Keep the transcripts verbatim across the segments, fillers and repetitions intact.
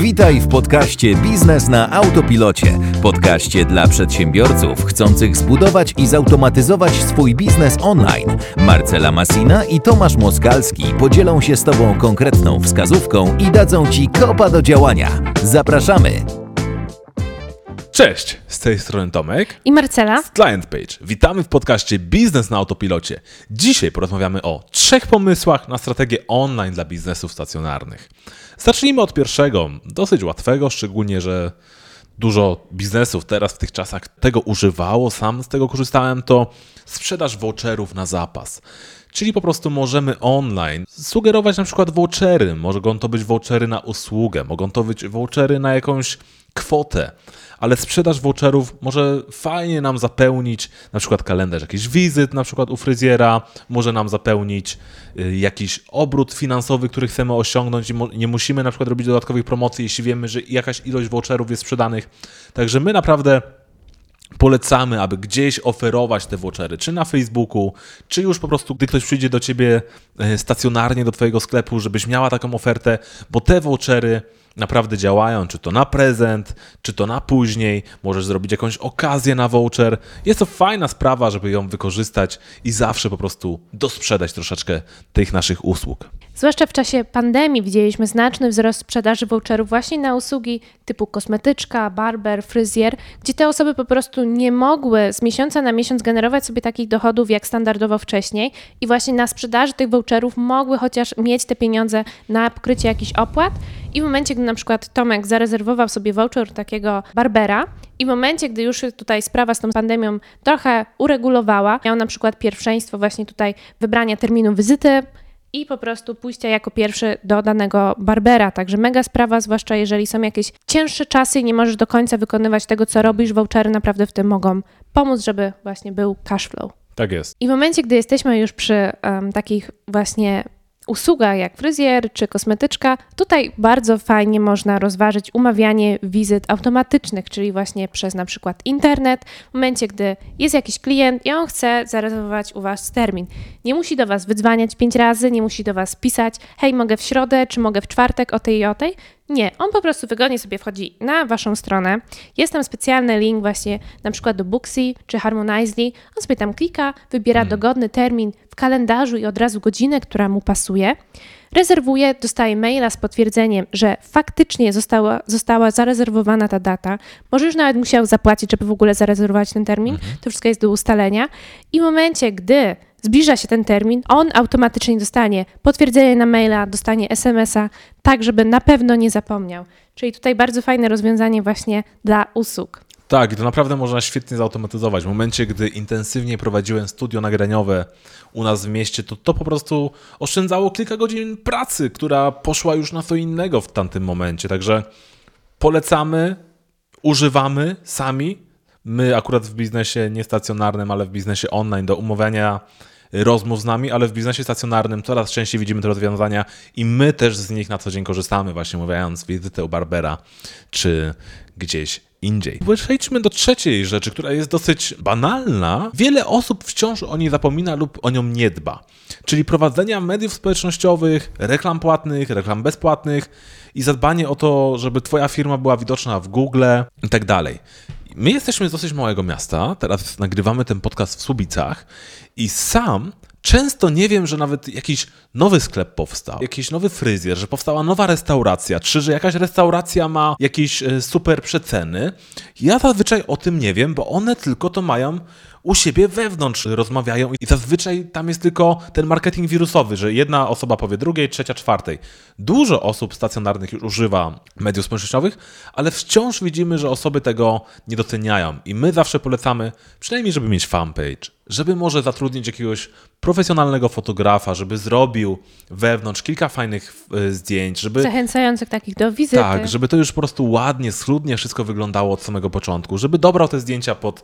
Witaj w podcaście Biznes na Autopilocie. Podcaście dla przedsiębiorców chcących zbudować i zautomatyzować swój biznes online. Marcela Masina i Tomasz Moskalski podzielą się z Tobą konkretną wskazówką i dadzą Ci kopa do działania. Zapraszamy! Cześć, z tej strony Tomek i Marcela z ClientPage. Witamy w podcaście Biznes na Autopilocie. Dzisiaj porozmawiamy o trzech pomysłach na strategię online dla biznesów stacjonarnych. Zacznijmy od pierwszego, dosyć łatwego, szczególnie, że dużo biznesów teraz w tych czasach tego używało, sam z tego korzystałem, to sprzedaż voucherów na zapas. Czyli po prostu możemy online sugerować na przykład vouchery, mogą to być vouchery na usługę, mogą to być vouchery na jakąś kwotę, ale sprzedaż voucherów może fajnie nam zapełnić na przykład kalendarz jakichś wizyt, na przykład u fryzjera, może nam zapełnić jakiś obrót finansowy, który chcemy osiągnąć i nie musimy na przykład robić dodatkowych promocji, jeśli wiemy, że jakaś ilość voucherów jest sprzedanych. Także my naprawdę polecamy, aby gdzieś oferować te vouchery, czy na Facebooku, czy już po prostu, gdy ktoś przyjdzie do Ciebie stacjonarnie do Twojego sklepu, żebyś miała taką ofertę, bo te vouchery naprawdę działają, czy to na prezent, czy to na później, możesz zrobić jakąś okazję na voucher. Jest to fajna sprawa, żeby ją wykorzystać i zawsze po prostu dosprzedać troszeczkę tych naszych usług. Zwłaszcza w czasie pandemii widzieliśmy znaczny wzrost sprzedaży voucherów właśnie na usługi typu kosmetyczka, barber, fryzjer, gdzie te osoby po prostu nie mogły z miesiąca na miesiąc generować sobie takich dochodów jak standardowo wcześniej i właśnie na sprzedaży tych voucherów mogły chociaż mieć te pieniądze na pokrycie jakichś opłat i w momencie, gdy na przykład Tomek zarezerwował sobie voucher takiego barbera i w momencie, gdy już tutaj sprawa z tą pandemią trochę uregulowała, miał na przykład pierwszeństwo właśnie tutaj wybrania terminu wizyty i po prostu pójścia jako pierwszy do danego barbera. Także mega sprawa, zwłaszcza jeżeli są jakieś cięższe czasy i nie możesz do końca wykonywać tego, co robisz, vouchery naprawdę w tym mogą pomóc, żeby właśnie był cash flow. Tak jest. I w momencie, gdy jesteśmy już przy um, takich właśnie usługa jak fryzjer czy kosmetyczka, tutaj bardzo fajnie można rozważyć umawianie wizyt automatycznych, czyli właśnie przez na przykład internet. W momencie, gdy jest jakiś klient i on chce zarezerwować u Was termin. Nie musi do Was wydzwaniać pięć razy, nie musi do Was pisać, hej, mogę w środę, czy mogę w czwartek o tej i o tej. Nie, on po prostu wygodnie sobie wchodzi na Waszą stronę. Jest tam specjalny link właśnie na przykład do Booksy czy Harmonizely. On sobie tam klika, wybiera dogodny termin w kalendarzu i od razu godzinę, która mu pasuje. Rezerwuje, dostaje maila z potwierdzeniem, że faktycznie została, została zarezerwowana ta data. Może już nawet musiał zapłacić, żeby w ogóle zarezerwować ten termin. To wszystko jest do ustalenia. I w momencie, gdy zbliża się ten termin, on automatycznie dostanie potwierdzenie na maila, dostanie es em es a, tak żeby na pewno nie zapomniał. Czyli tutaj bardzo fajne rozwiązanie właśnie dla usług. Tak, to naprawdę można świetnie zautomatyzować. W momencie, gdy intensywnie prowadziłem studio nagraniowe u nas w mieście, to to po prostu oszczędzało kilka godzin pracy, która poszła już na co innego w tamtym momencie. Także polecamy, używamy sami. My akurat w biznesie niestacjonarnym, ale w biznesie online do umawiania rozmów z nami, ale w biznesie stacjonarnym coraz częściej widzimy te rozwiązania i my też z nich na co dzień korzystamy, właśnie umawiając wizytę u barbera czy gdzieś indziej. Przejdźmy do trzeciej rzeczy, która jest dosyć banalna. Wiele osób wciąż o niej zapomina lub o nią nie dba. Czyli prowadzenia mediów społecznościowych, reklam płatnych, reklam bezpłatnych i zadbanie o to, żeby Twoja firma była widoczna w Google i tak dalej. My jesteśmy z dosyć małego miasta, teraz nagrywamy ten podcast w Słubicach i sam często nie wiem, że nawet jakiś nowy sklep powstał, jakiś nowy fryzjer, że powstała nowa restauracja, czy że jakaś restauracja ma jakieś super przeceny. Ja zazwyczaj o tym nie wiem, bo one tylko to mają u siebie wewnątrz, rozmawiają i zazwyczaj tam jest tylko ten marketing wirusowy, że jedna osoba powie drugiej, trzecia, czwartej. Dużo osób stacjonarnych już używa mediów społecznościowych, ale wciąż widzimy, że osoby tego nie doceniają i my zawsze polecamy, przynajmniej żeby mieć fanpage, żeby może zatrudnić jakiegoś profesjonalnego fotografa, żeby zrobił wewnątrz kilka fajnych zdjęć, żeby zachęcających takich do wizyty. Tak, żeby to już po prostu ładnie, schludnie wszystko wyglądało od samego początku, żeby dobrał te zdjęcia pod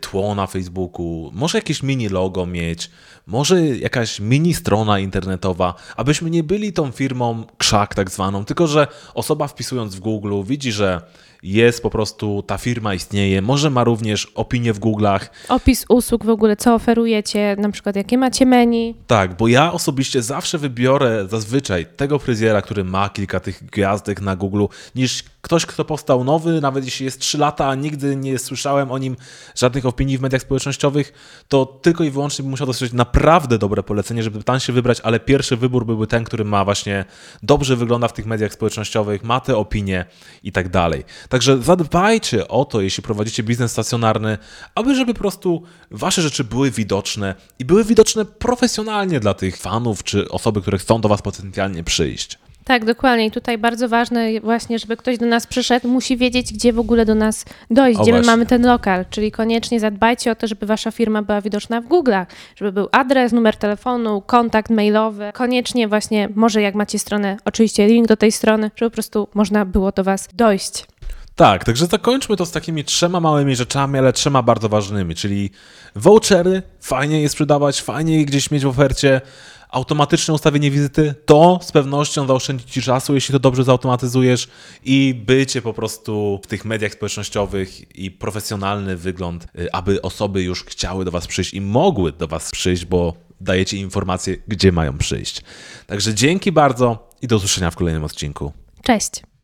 tło na Facebooku, może jakieś mini logo mieć, może jakaś mini strona internetowa, abyśmy nie byli tą firmą krzak tak zwaną, tylko że osoba wpisując w Google widzi, że jest po prostu, ta firma istnieje, może ma również opinię w Google'ach. Opis usług w ogóle, co oferujecie, na przykład jakie macie menu. Tak, bo ja osobiście zawsze wybiorę zazwyczaj tego fryzjera, który ma kilka tych gwiazdek na Google, niż ktoś, kto powstał nowy, nawet jeśli jest trzy lata, a nigdy nie słyszałem o nim żadnych opinii w mediach społecznościowych, to tylko i wyłącznie bym musiał dostać naprawdę dobre polecenie, żeby tam się wybrać, ale pierwszy wybór byłby ten, który ma właśnie, dobrze wygląda w tych mediach społecznościowych, ma te opinie i tak dalej. Także zadbajcie o to, jeśli prowadzicie biznes stacjonarny, aby żeby po prostu wasze rzeczy były widoczne i były widoczne profesjonalnie dla tych fanów czy osoby, które chcą do was potencjalnie przyjść. Tak, dokładnie. I tutaj bardzo ważne właśnie, żeby ktoś do nas przyszedł, musi wiedzieć, gdzie w ogóle do nas dojść, o gdzie właśnie. My mamy ten lokal. Czyli koniecznie zadbajcie o to, żeby wasza firma była widoczna w Google'ach, żeby był adres, numer telefonu, kontakt mailowy. Koniecznie właśnie, może jak macie stronę, oczywiście link do tej strony, żeby po prostu można było do was dojść. Tak, także zakończmy to z takimi trzema małymi rzeczami, ale trzema bardzo ważnymi, czyli vouchery, fajnie je sprzedawać, fajnie je gdzieś mieć w ofercie, automatyczne ustawienie wizyty, to z pewnością zaoszczędzi ci czasu, jeśli to dobrze zautomatyzujesz i bycie po prostu w tych mediach społecznościowych i profesjonalny wygląd, aby osoby już chciały do was przyjść i mogły do was przyjść, bo dajecie informacje, gdzie mają przyjść. Także dzięki bardzo i do usłyszenia w kolejnym odcinku. Cześć!